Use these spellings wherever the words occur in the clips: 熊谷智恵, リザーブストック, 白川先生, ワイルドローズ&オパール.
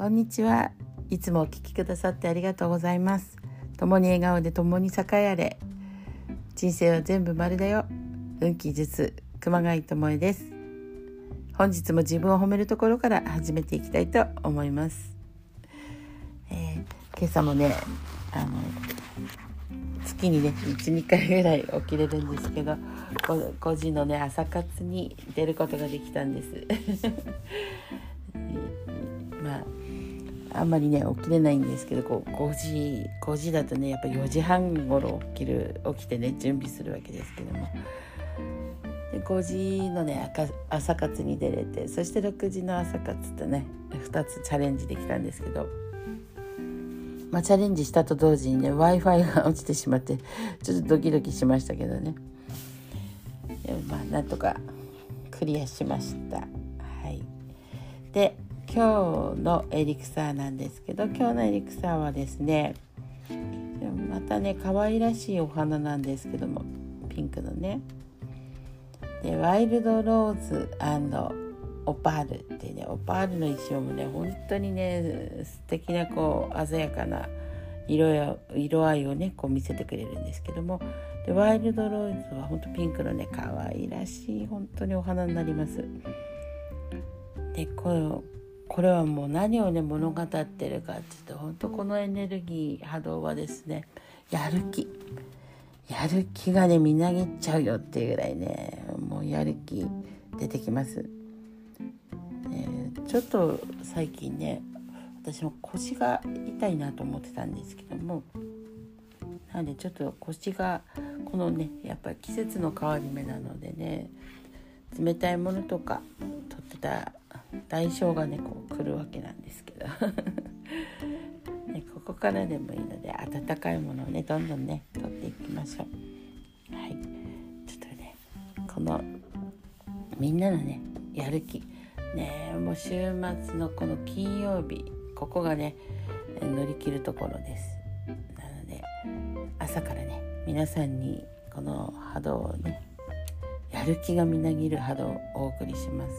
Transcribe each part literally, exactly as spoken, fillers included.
こんにちは。いつもお聞きくださってありがとうございます。共に笑顔で共に栄えあれ。人生は全部丸だよ。運気術熊谷智恵です。本日も自分を褒めるところから始めていきたいと思います。えー、今朝もねあの月にね いち、にかいぐらい起きれるんですけど、ごじのね朝活に出ることができたんですまああんまりね起きれないんですけど、こうごじだとねやっぱよじはんごろ起きる起きてね準備するわけですけども、でごじのね朝活に出れて、そしてろくじの朝活とねふたつチャレンジできたんですけど、まあ、チャレンジしたと同時にね Wi-Fi が落ちてしまってちょっとドキドキしましたけどね、でもまあなんとかクリアしました。はい、で今日のエリクサーなんですけど、今日のエリクサーはですね、またね可愛らしいお花なんですけども、ピンクのねでワイルドローズ&オパールってね、オパールの衣装もね本当にね素敵なこう鮮やかな 色や色合いをねこう見せてくれるんですけども、でワイルドローズは本当ピンクのね可愛らしい本当にお花になります。でこのこれはもう何をね物語ってるかって言うと、本当このエネルギー波動はですね、やる気やる気がねみなぎっちゃうよっていうぐらいね、もうやる気出てきます。えー、ちょっと最近ね私も腰が痛いなと思ってたんですけども、なんでちょっと腰がこのねやっぱり季節の変わり目なのでね、冷たいものとか取ってた代償がねこう来るわけなんですけど、ね、ここからでもいいので温かいものをねどんどんね取っていきましょう。はい、ちょっとねこのみんなのねやる気ね、もう週末のこの金曜日、ここがね乗り切るところです。なので朝からね皆さんにこの波動をね、やる気がみなぎる波動をお送りします。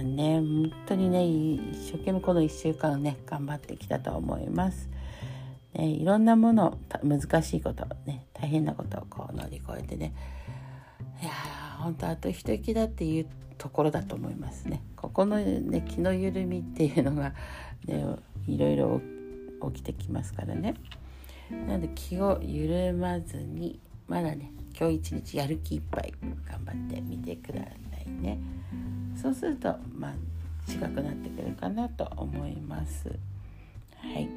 ね、本当にね一生懸命このいっしゅうかんね頑張ってきたと思います。ね、いろんなもの難しいこと、ね、大変なことをこう乗り越えてね、いや本当あと一息だっていうところだと思いますね。ここの、ね、気の緩みっていうのが、ね、いろいろ起きてきますからね。なので気を緩まずに、まだね今日一日やる気いっぱい頑張ってみてくださいね。そうすると、まあ、近くなってくるかなと思います。はい。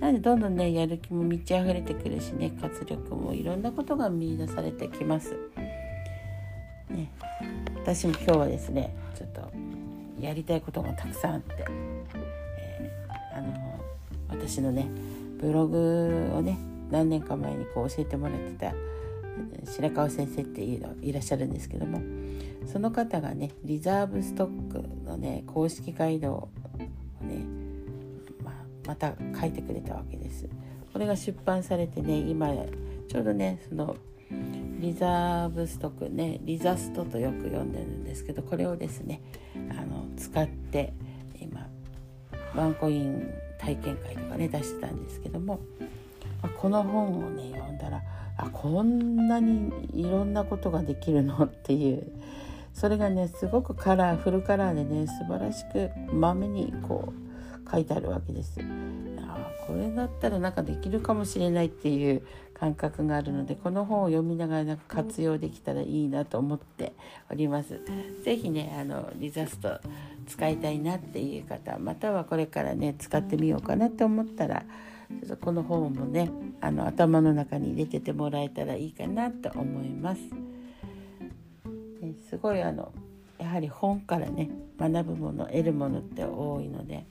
なのでどんどんねやる気も満ち溢れてくるしね、活力もいろんなことが見出されてきます。ね、私も今日はですねちょっとやりたいことがたくさんあって、えー、あの私のねブログをね何年か前にこう教えてもらってた白川先生っていうのいらっしゃるんですけども、その方がねリザーブストックのね公式ガイドをね、まあ、また書いてくれたわけです。これが出版されてね、今ちょうどねそのリザーブストックね、リザストとよく呼んでるんですけど、これをですねあの使って今ワンコイン体験会とかね出してたんですけども、この本をね読んだら、あこんなにいろんなことができるのっていう、それがねすごくカラーフルカラーでね素晴らしくまめにこう書いてあるわけです。あこれだったらなんかできるかもしれないっていう感覚があるので、この本を読みながらなんか活用できたらいいなと思っております。ぜひねあのリザスト使いたいなっていう方、またはこれからね使ってみようかなと思ったら、この本もねあの頭の中に入れててもらえたらいいかなと思います。すごいあのやはり本からね学ぶもの得るものって多いので、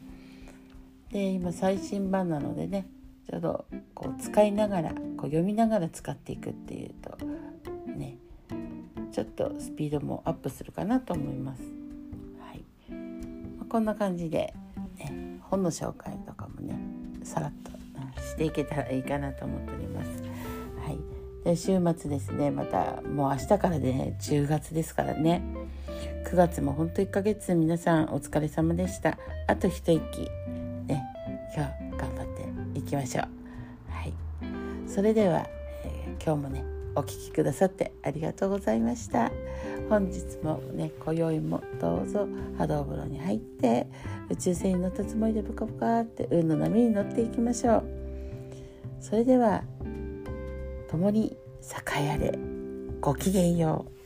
で今最新版なのでねちょっとこう使いながらこう読みながら使っていくっていうとね、ちょっとスピードもアップするかなと思います、はい。まあ、こんな感じで、ね、本の紹介とかもねさらっとしていけたらいいかなと思っております、はい。で週末ですね、またもう明日からで、ね、じゅうがつですからね、くがつも本当いっかげつ皆さんお疲れ様でした。あと一息、ね、今日頑張っていきましょう、はい、それでは、えー、今日もねお聞きくださってありがとうございました。本日もね今宵もどうぞ波動風呂に入って宇宙船に乗ったつもりでブカブカって運の波に乗っていきましょう。それでは共に栄えあれ、ごきげんよう。